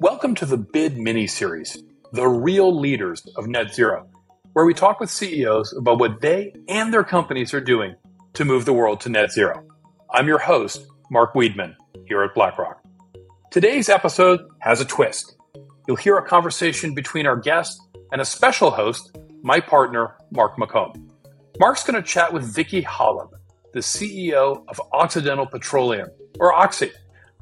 Welcome to the Bid mini-series, The Real Leaders of Net Zero, where we talk with CEOs about what they and their companies are doing to move the world to net zero. I'm your host, Mark Weidman, here at BlackRock. Today's episode has a twist. You'll hear a conversation between our guest and a special host, my partner, Mark McCombe. Mark's going to chat with Vicky Hollub, the CEO of Occidental Petroleum, or Oxy.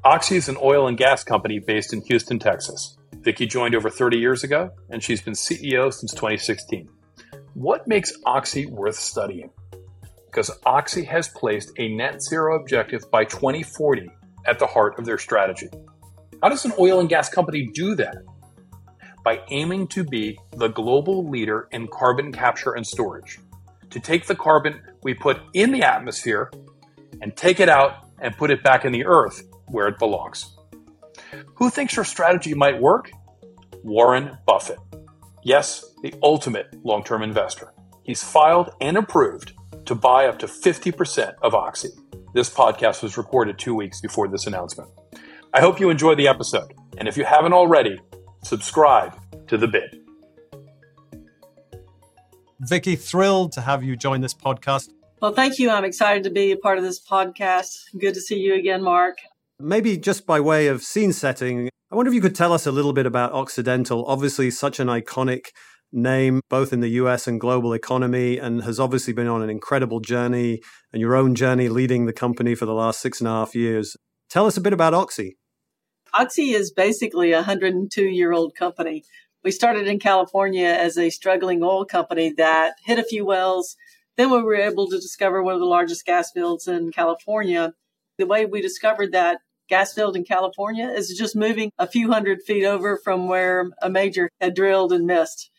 Oxy is an oil and gas company based in Houston, Texas. Vicky joined over 30 years ago, and she's been CEO since 2016. What makes Oxy worth studying? Because Oxy has placed a net zero objective by 2040 at the heart of their strategy. How does an oil and gas company do that? By aiming to be the global leader in carbon capture and storage, to take the carbon we put in the atmosphere and take it out and put it back in the earth where it belongs. Who thinks your strategy might work? Warren Buffett. Yes, the ultimate long-term investor. He's filed and approved to buy up to 50% of Oxy. This podcast was recorded 2 weeks before this announcement. I hope you enjoy the episode. And if you haven't already, subscribe to The Bid. Vicky, thrilled to have you join this podcast. Well, thank you. I'm excited to be a part of this podcast. Good to see you again, Mark. Maybe just by way of scene setting, I wonder if you could tell us a little bit about Occidental. Obviously, such an iconic name, both in the US and global economy, and has obviously been on an incredible journey, and your own journey leading the company for the last 6.5 years. Tell us a bit about Oxy. Oxy is basically a 102-year-old company. We started in California as a struggling oil company that hit a few wells. Then we were able to discover one of the largest gas fields in California. The way we discovered that gas field in California is just moving a few hundred feet over from where a major had drilled and missed.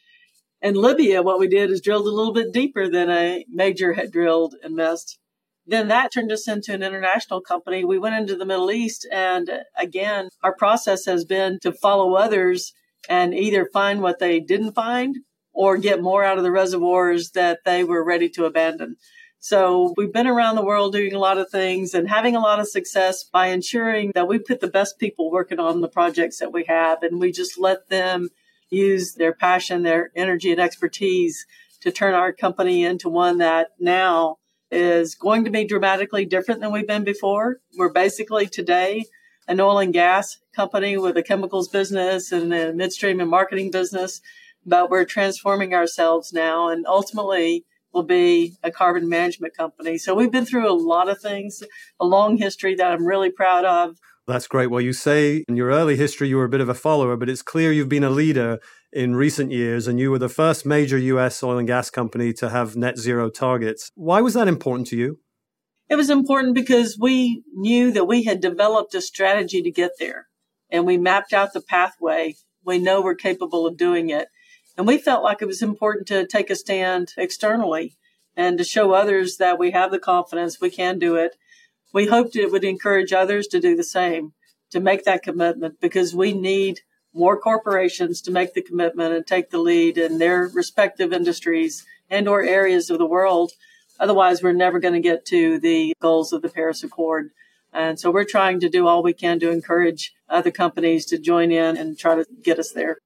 In Libya, what we did is drilled a little bit deeper than a major had drilled and missed. Then that turned us into an international company. We went into the Middle East, and again, our process has been to follow others and either find what they didn't find or get more out of the reservoirs that they were ready to abandon. So we've been around the world doing a lot of things and having a lot of success by ensuring that we put the best people working on the projects that we have, and we just let them use their passion, their energy, and expertise to turn our company into one that now is going to be dramatically different than we've been before. We're basically today an oil and gas company with a chemicals business and a midstream and marketing business, but we're transforming ourselves now and ultimately will be a carbon management company. So we've been through a lot of things, a long history that I'm really proud of. That's great. Well, you say in your early history, you were a bit of a follower, but it's clear you've been a leader in recent years, and you were the first major U.S. oil and gas company to have net zero targets. Why was that important to you? It was important because we knew that we had developed a strategy to get there, and we mapped out the pathway. We know we're capable of doing it. And we felt like it was important to take a stand externally and to show others that we have the confidence we can do it. We hoped it would encourage others to do the same, to make that commitment, because we need more corporations to make the commitment and take the lead in their respective industries and or areas of the world. Otherwise, we're never going to get to the goals of the Paris Accord. And so we're trying to do all we can to encourage other companies to join in and try to get us there.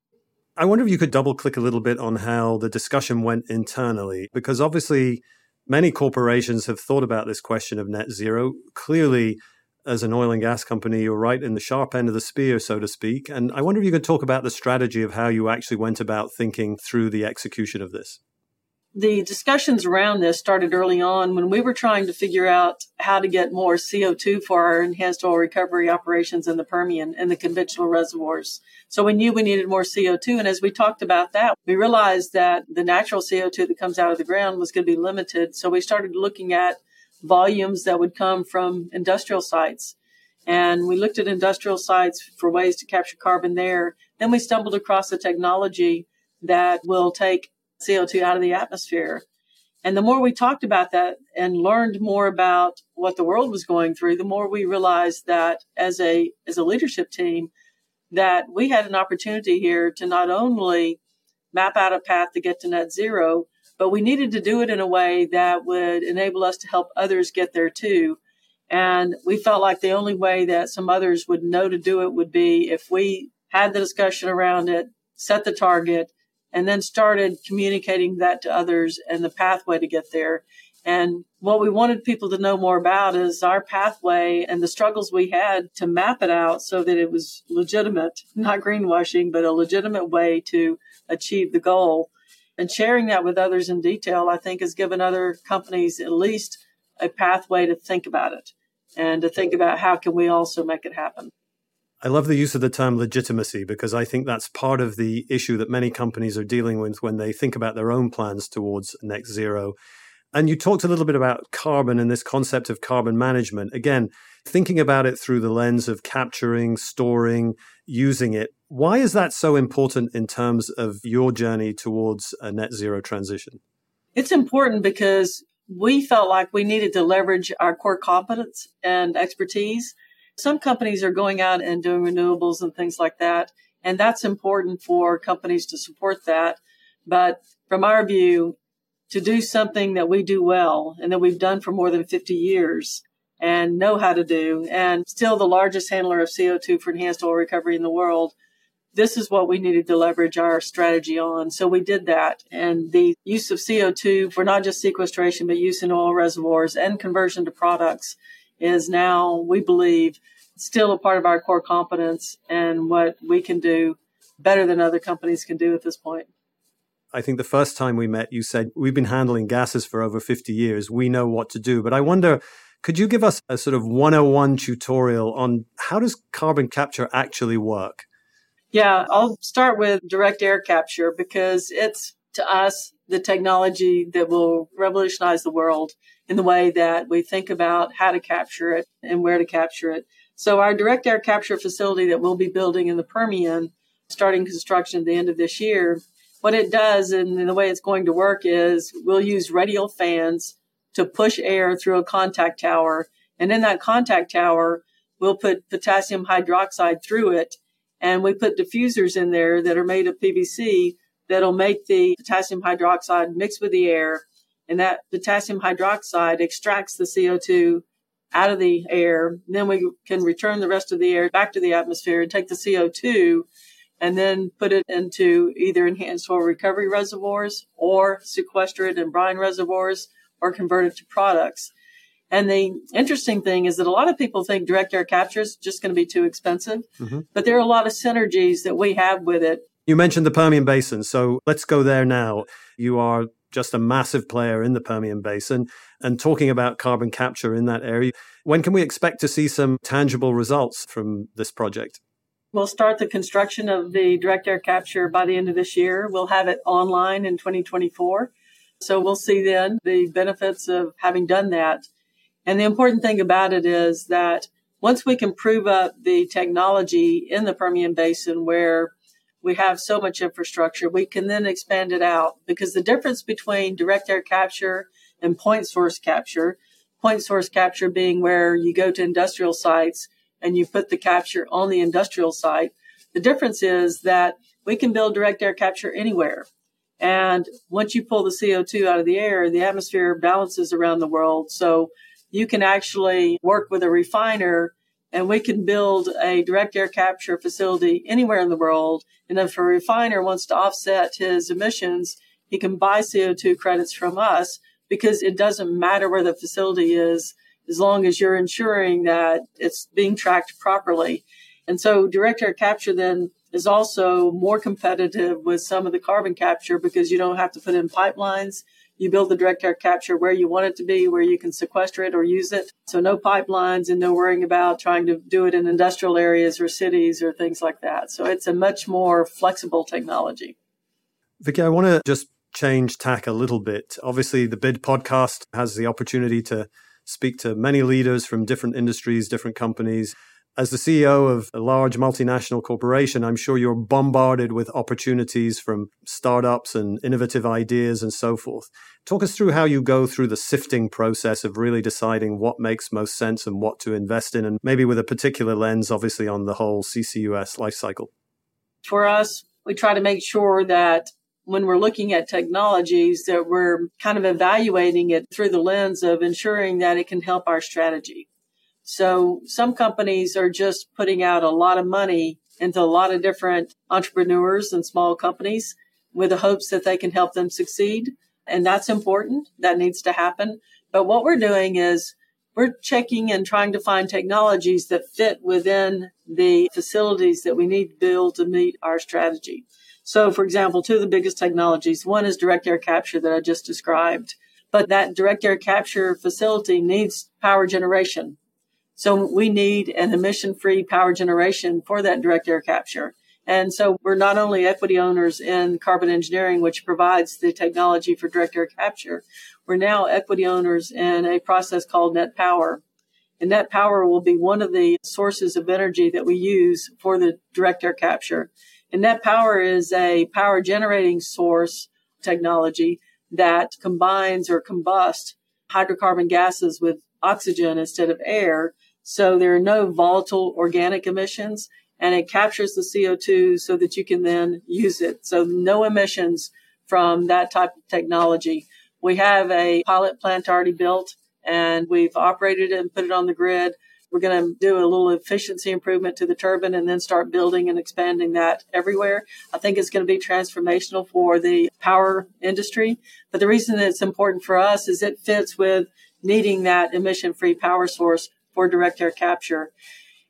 I wonder if you could double click a little bit on how the discussion went internally, because obviously many corporations have thought about this question of net zero. Clearly, as an oil and gas company, you're right in the sharp end of the spear, so to speak. And I wonder if you could talk about the strategy of how you actually went about thinking through the execution of this. The discussions around this started early on when we were trying to figure out how to get more CO2 for our enhanced oil recovery operations in the Permian and the conventional reservoirs. So we knew we needed more CO2. And as we talked about that, we realized that the natural CO2 that comes out of the ground was going to be limited. So we started looking at volumes that would come from industrial sites. And we looked at industrial sites for ways to capture carbon there. Then we stumbled across a technology that will take CO2 out of the atmosphere. And the more we talked about that and learned more about what the world was going through, the more we realized that as a leadership team, that we had an opportunity here to not only map out a path to get to net zero, but we needed to do it in a way that would enable us to help others get there too. And we felt like the only way that some others would know to do it would be if we had the discussion around it, set the target, and then started communicating that to others and the pathway to get there. And what we wanted people to know more about is our pathway and the struggles we had to map it out so that it was legitimate, not greenwashing, but a legitimate way to achieve the goal. And sharing that with others in detail, I think, has given other companies at least a pathway to think about it and to think about how can we also make it happen. I love the use of the term legitimacy, because I think that's part of the issue that many companies are dealing with when they think about their own plans towards net zero. And you talked a little bit about carbon and this concept of carbon management. Again, thinking about it through the lens of capturing, storing, using it. Why is that so important in terms of your journey towards a net zero transition? It's important because we felt like we needed to leverage our core competence and expertise. Some companies are going out and doing renewables and things like that, and that's important for companies to support that. But from our view, to do something that we do well and that we've done for more than 50 years and know how to do, and still the largest handler of CO2 for enhanced oil recovery in the world, this is what we needed to leverage our strategy on. So we did that. And the use of CO2 for not just sequestration, but use in oil reservoirs and conversion to products is now, we believe, still a part of our core competence and what we can do better than other companies can do at this point. I think the first time we met, you said, we've been handling gases for over 50 years. We know what to do. But I wonder, could you give us a sort of 101 tutorial on how does carbon capture actually work? Yeah, I'll start with direct air capture because it's, to us, the technology that will revolutionize the world in the way that we think about how to capture it and where to capture it. So our direct air capture facility that we'll be building in the Permian, starting construction at the end of this year, what it does and the way it's going to work is we'll use radial fans to push air through a contact tower. And in that contact tower, we'll put potassium hydroxide through it. And we put diffusers in there that are made of PVC that'll make the potassium hydroxide mix with the air. And that potassium hydroxide extracts the CO2 out of the air. Then we can return the rest of the air back to the atmosphere and take the CO2 and then put it into either enhanced oil recovery reservoirs or sequester it in brine reservoirs or convert it to products. And the interesting thing is that a lot of people think direct air capture is just going to be too expensive, but there are a lot of synergies that we have with it. You mentioned the Permian Basin, so let's go there now. You are just a massive player in the Permian Basin and talking about carbon capture in that area. When can we expect to see some tangible results from this project? We'll start the construction of the direct air capture by the end of this year. We'll have it online in 2024. So we'll see then the benefits of having done that. And the important thing about it is that once we can prove up the technology in the Permian Basin where we have so much infrastructure, we can then expand it out. Because the difference between direct air capture and point source capture being where you go to industrial sites and you put the capture on the industrial site. The difference is that we can build direct air capture anywhere. And once you pull the CO2 out of the air, the atmosphere balances around the world. So you can actually work with a refiner and we can build a direct air capture facility anywhere in the world. And if a refiner wants to offset his emissions, he can buy CO2 credits from us because it doesn't matter where the facility is, as long as you're ensuring that it's being tracked properly. And so direct air capture then is also more competitive with some of the carbon capture because you don't have to put in pipelines. You build the direct air capture where you want it to be, where you can sequester it or use it. So no pipelines and no worrying about trying to do it in industrial areas or cities or things like that. So it's a much more flexible technology. Vicky, I want to just change tack a little bit. Obviously, the BID podcast has the opportunity to speak to many leaders from different industries, different companies. As the CEO of a large multinational corporation, I'm sure you're bombarded with opportunities from startups and innovative ideas and so forth. Talk us through how you go through the sifting process of really deciding what makes most sense and what to invest in, and maybe with a particular lens, obviously, on the whole CCUS lifecycle. For us, we try to make sure that when we're looking at technologies, that we're kind of evaluating it through the lens of ensuring that it can help our strategy. So some companies are just putting out a lot of money into a lot of different entrepreneurs and small companies with the hopes that they can help them succeed. And that's important. That needs to happen. But what we're doing is we're checking and trying to find technologies that fit within the facilities that we need to build to meet our strategy. So, for example, two of the biggest technologies, one is direct air capture that I just described. But that direct air capture facility needs power generation. So we need an emission-free power generation for that direct air capture. And so we're not only equity owners in Carbon Engineering, which provides the technology for direct air capture, we're now equity owners in a process called Net Power. And Net Power will be one of the sources of energy that we use for the direct air capture. And Net Power is a power generating source technology that combines or combusts hydrocarbon gases with oxygen instead of air. So there are no volatile organic emissions. And it captures the CO2 so that you can then use it. So no emissions from that type of technology. We have a pilot plant already built, and we've operated it and put it on the grid. We're going to do a little efficiency improvement to the turbine and then start building and expanding that everywhere. I think it's going to be transformational for the power industry. But the reason that it's important for us is it fits with needing that emission-free power source for direct air capture.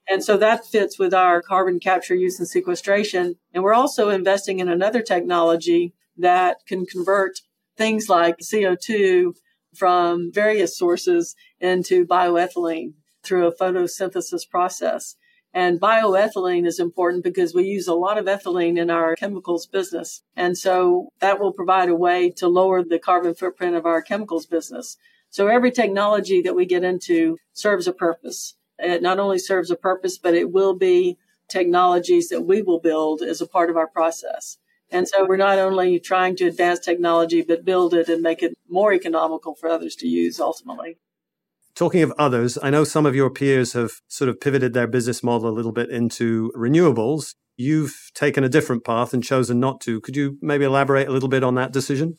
And so that fits with our carbon capture, use, and sequestration. And we're also investing in another technology that can convert things like CO2 from various sources into bioethylene through a photosynthesis process. And bioethylene is important because we use a lot of ethylene in our chemicals business. And so that will provide a way to lower the carbon footprint of our chemicals business. So every technology that we get into serves a purpose. It not only serves a purpose, but it will be technologies that we will build as a part of our process. And so we're not only trying to advance technology, but build it and make it more economical for others to use ultimately. Talking of others, I know some of your peers have sort of pivoted their business model a little bit into renewables. You've taken a different path and chosen not to. Could you maybe elaborate a little bit on that decision?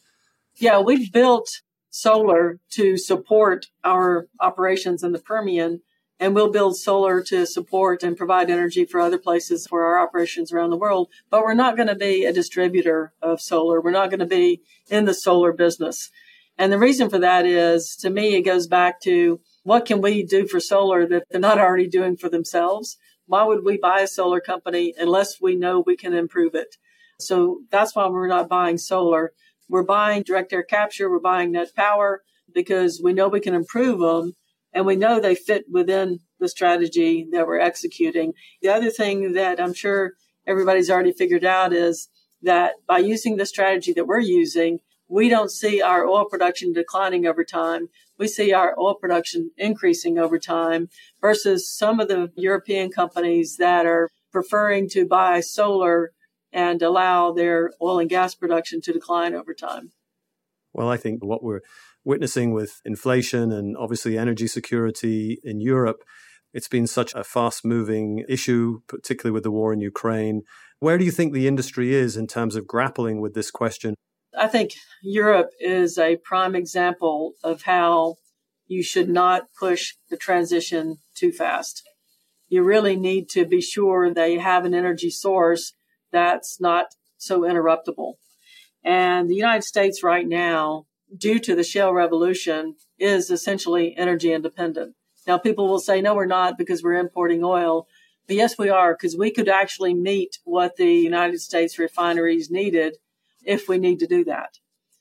Yeah, we've built solar to support our operations in the Permian. And we'll build solar to support and provide energy for other places for our operations around the world. But we're not going to be a distributor of solar. We're not going to be in the solar business. And the reason for that is, to me, it goes back to what can we do for solar that they're not already doing for themselves? Why would we buy a solar company unless we know we can improve it? So that's why we're not buying solar. We're buying direct air capture. We're buying Net Power because we know we can improve them. And we know they fit within the strategy that we're executing. The other thing that I'm sure everybody's already figured out is that by using the strategy that we're using, we don't see our oil production declining over time. We see our oil production increasing over time versus some of the European companies that are preferring to buy solar and allow their oil and gas production to decline over time. Well, I think what we're witnessing with inflation and obviously energy security in Europe, it's been such a fast-moving issue, particularly with the war in Ukraine. Where do you think the industry is in terms of grappling with this question? I think Europe is a prime example of how you should not push the transition too fast. You really need to be sure they have an energy source that's not so interruptible. And the United States right now, due to the shale revolution, is essentially energy independent. Now, people will say, no, we're not because we're importing oil. But yes, we are, because we could actually meet what the United States refineries needed if we need to do that.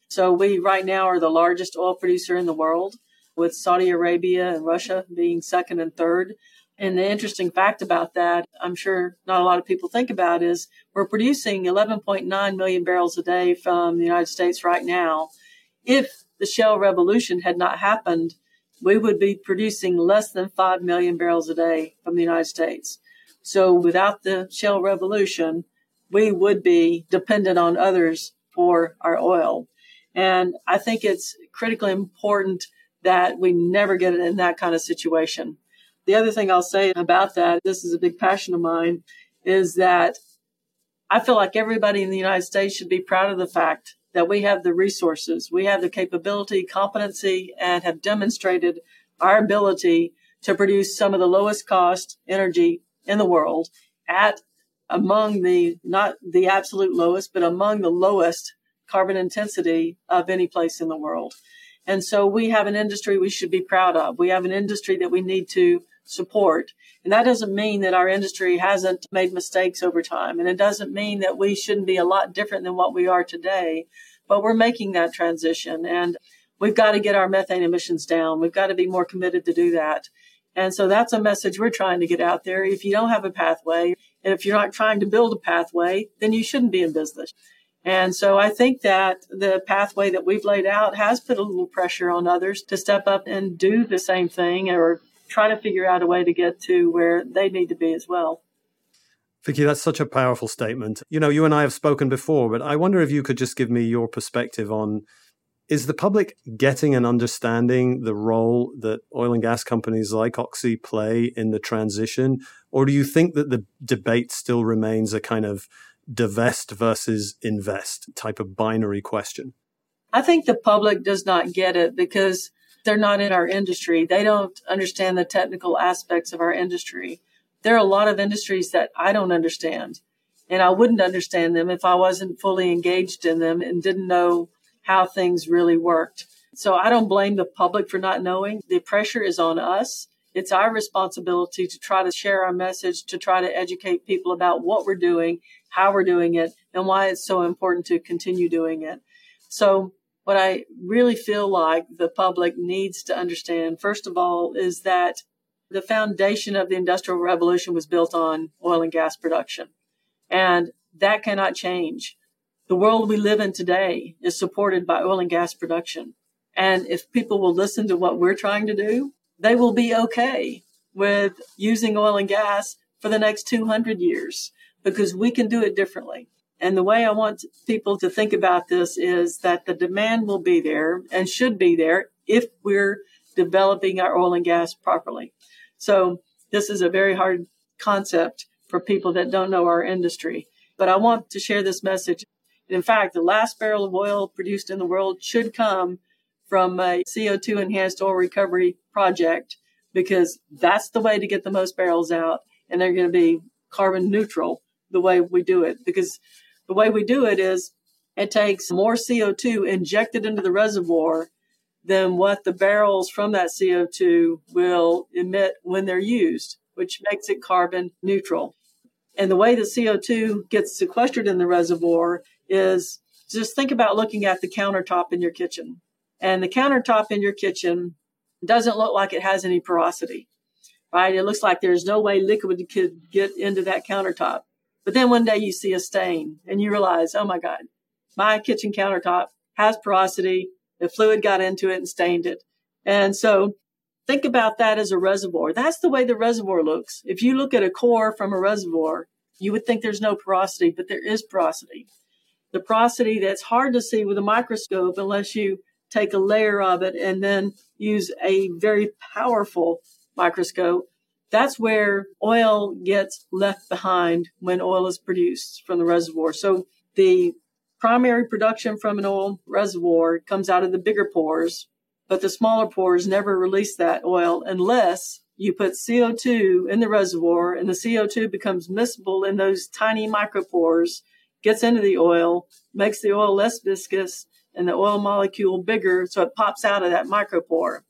So we right now are the largest oil producer in the world, with Saudi Arabia and Russia being second and third. And the interesting fact about that, I'm sure not a lot of people think about, is we're producing 11.9 million barrels a day from the United States right now. If the shale revolution had not happened, we would be producing less than 5 million barrels a day from the United States. So without the shale revolution, we would be dependent on others for our oil. And I think it's critically important that we never get in that kind of situation. The other thing I'll say about that, this is a big passion of mine, is that I feel like everybody in the United States should be proud of the fact that we have the resources, we have the capability, competency, and have demonstrated our ability to produce some of the lowest cost energy in the world at among the, not the absolute lowest, but among the lowest carbon intensity of any place in the world. And so we have an industry we should be proud of. We have an industry that we need to support. And that doesn't mean that our industry hasn't made mistakes over time. And it doesn't mean that we shouldn't be a lot different than what we are today. But we're making that transition. And we've got to get our methane emissions down. We've got to be more committed to do that. And so that's a message we're trying to get out there. If you don't have a pathway, and if you're not trying to build a pathway, then you shouldn't be in business. And so I think that the pathway that we've laid out has put a little pressure on others to step up and do the same thing or try to figure out a way to get to where they need to be as well. Vicky, that's such a powerful statement. You know, you and I have spoken before, but I wonder if you could just give me your perspective on, is the public getting and understanding the role that oil and gas companies like Oxy play in the transition? Or do you think that the debate still remains a kind of divest versus invest type of binary question? I think the public does not get it because they're not in our industry. They don't understand the technical aspects of our industry. There are a lot of industries that I don't understand, and I wouldn't understand them if I wasn't fully engaged in them and didn't know how things really worked. So I don't blame the public for not knowing. The pressure is on us. It's our responsibility to try to share our message, to try to educate people about what we're doing, how we're doing it, and why it's so important to continue doing it. So what I really feel like the public needs to understand, first of all, is that the foundation of the Industrial Revolution was built on oil and gas production, and that cannot change. The world we live in today is supported by oil and gas production. And if people will listen to what we're trying to do, they will be okay with using oil and gas for the next 200 years because we can do it differently. And the way I want people to think about this is that the demand will be there and should be there if we're developing our oil and gas properly. So this is a very hard concept for people that don't know our industry. But I want to share this message. In fact, the last barrel of oil produced in the world should come from a CO2 enhanced oil recovery project, because that's the way to get the most barrels out. And they're going to be carbon neutral the way we do it, because the way we do it is it takes more CO2 injected into the reservoir than what the barrels from that CO2 will emit when they're used, which makes it carbon neutral. And the way the CO2 gets sequestered in the reservoir is, just think about looking at the countertop in your kitchen. And the countertop in your kitchen doesn't look like it has any porosity, right? It looks like there's no way liquid could get into that countertop. But then one day you see a stain and you realize, oh my God, my kitchen countertop has porosity. The fluid got into it and stained it. And so think about that as a reservoir. That's the way the reservoir looks. If you look at a core from a reservoir, you would think there's no porosity, but there is porosity. The porosity that's hard to see with a microscope unless you take a layer of it and then use a very powerful microscope. That's where oil gets left behind when oil is produced from the reservoir. So the primary production from an oil reservoir comes out of the bigger pores, but the smaller pores never release that oil unless you put CO2 in the reservoir and the CO2 becomes miscible in those tiny micropores, gets into the oil, makes the oil less viscous, and the oil molecule bigger, so it pops out of that micropore.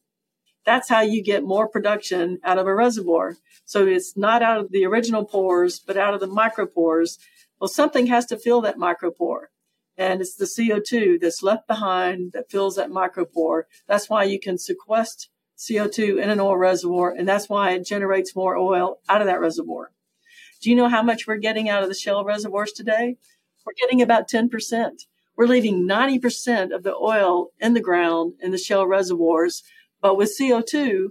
That's how you get more production out of a reservoir. So it's not out of the original pores, but out of the micropores. Well, something has to fill that micropore, and it's the CO2 that's left behind that fills that micropore. That's why you can sequester CO2 in an oil reservoir, and that's why it generates more oil out of that reservoir. Do you know how much we're getting out of the shale reservoirs today? We're getting about 10%. We're leaving 90% of the oil in the ground in the shale reservoirs, but with CO2,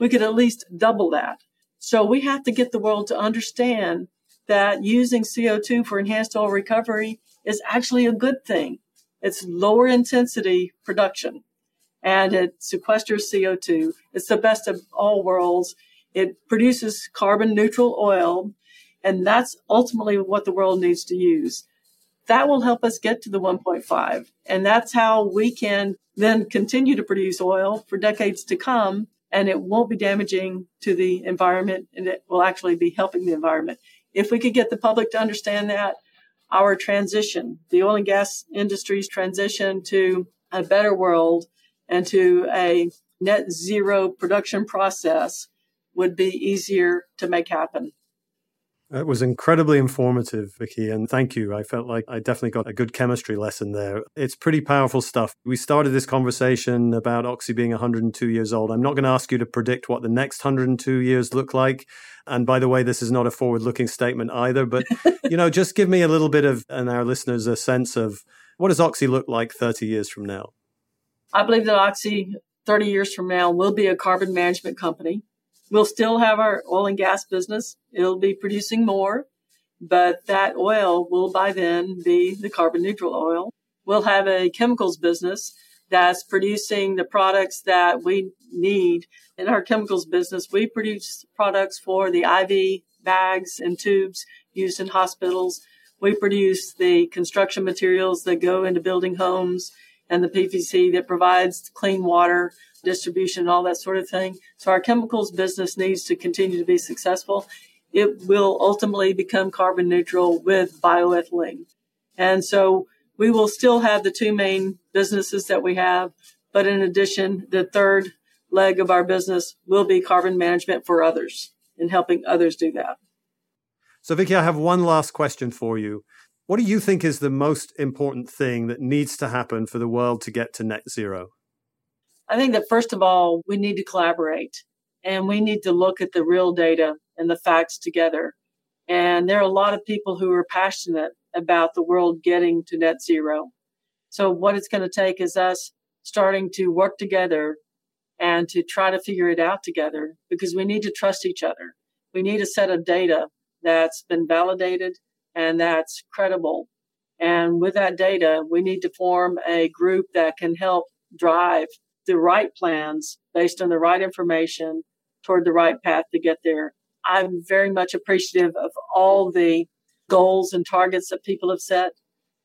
we could at least double that. So we have to get the world to understand that using CO2 for enhanced oil recovery is actually a good thing. It's lower intensity production, and it sequesters CO2. It's the best of all worlds. It produces carbon neutral oil, and that's ultimately what the world needs to use. That will help us get to the 1.5. And that's how we can then continue to produce oil for decades to come. And it won't be damaging to the environment, and it will actually be helping the environment. If we could get the public to understand that, our transition, the oil and gas industry's transition to a better world and to a net zero production process would be easier to make happen. It was incredibly informative, Vicky, and thank you. I felt like I definitely got a good chemistry lesson there. It's pretty powerful stuff. We started this conversation about Oxy being 102 years old. I'm not going to ask you to predict what the next 102 years look like. And by the way, this is not a forward-looking statement either, but just give me a little bit of, and our listeners, a sense of what does Oxy look like 30 years from now? I believe that Oxy 30 years from now will be a carbon management company. We'll still have our oil and gas business. It'll be producing more, but that oil will by then be the carbon neutral oil. We'll have a chemicals business that's producing the products that we need. In our chemicals business, we produce products for the IV bags and tubes used in hospitals. We produce the construction materials that go into building homes and the PVC that provides clean water distribution and all that sort of thing. So our chemicals business needs to continue to be successful. It will ultimately become carbon neutral with bioethylene. And so we will still have the two main businesses that we have. But in addition, the third leg of our business will be carbon management for others and helping others do that. So Vicky, I have one last question for you. What do you think is the most important thing that needs to happen for the world to get to net zero? I think that first of all, we need to collaborate and we need to look at the real data and the facts together. And there are a lot of people who are passionate about the world getting to net zero. So what it's going to take is us starting to work together and to try to figure it out together, because we need to trust each other. We need a set of data that's been validated and that's credible. And with that data, we need to form a group that can help drive the right plans based on the right information toward the right path to get there. I'm very much appreciative of all the goals and targets that people have set.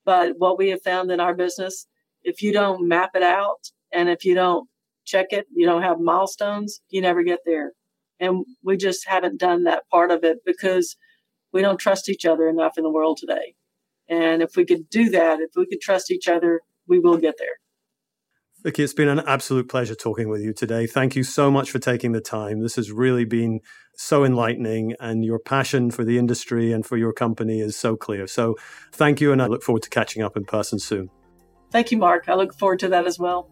But what we have found in our business, if you don't map it out and if you don't check it, you don't have milestones, you never get there. And we just haven't done that part of it because we don't trust each other enough in the world today. And if we could do that, if we could trust each other, we will get there. Vicky, it's been an absolute pleasure talking with you today. Thank you so much for taking the time. This has really been so enlightening, and your passion for the industry and for your company is so clear. So thank you, and I look forward to catching up in person soon. Thank you, Mark. I look forward to that as well.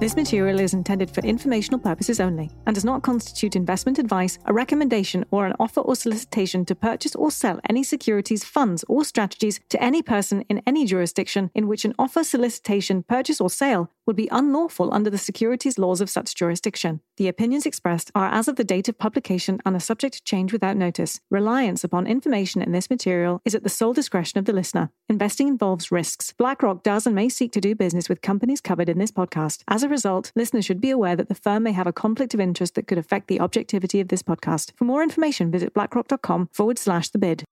This material is intended for informational purposes only and does not constitute investment advice, a recommendation, or an offer or solicitation to purchase or sell any securities, funds, or strategies to any person in any jurisdiction in which an offer, solicitation, purchase, or sale would be unlawful under the securities laws of such jurisdiction. The opinions expressed are as of the date of publication and are subject to change without notice. Reliance upon information in this material is at the sole discretion of the listener. Investing involves risks. BlackRock does and may seek to do business with companies covered in this podcast. As a result, listeners should be aware that the firm may have a conflict of interest that could affect the objectivity of this podcast. For more information, visit blackrock.com/thebid.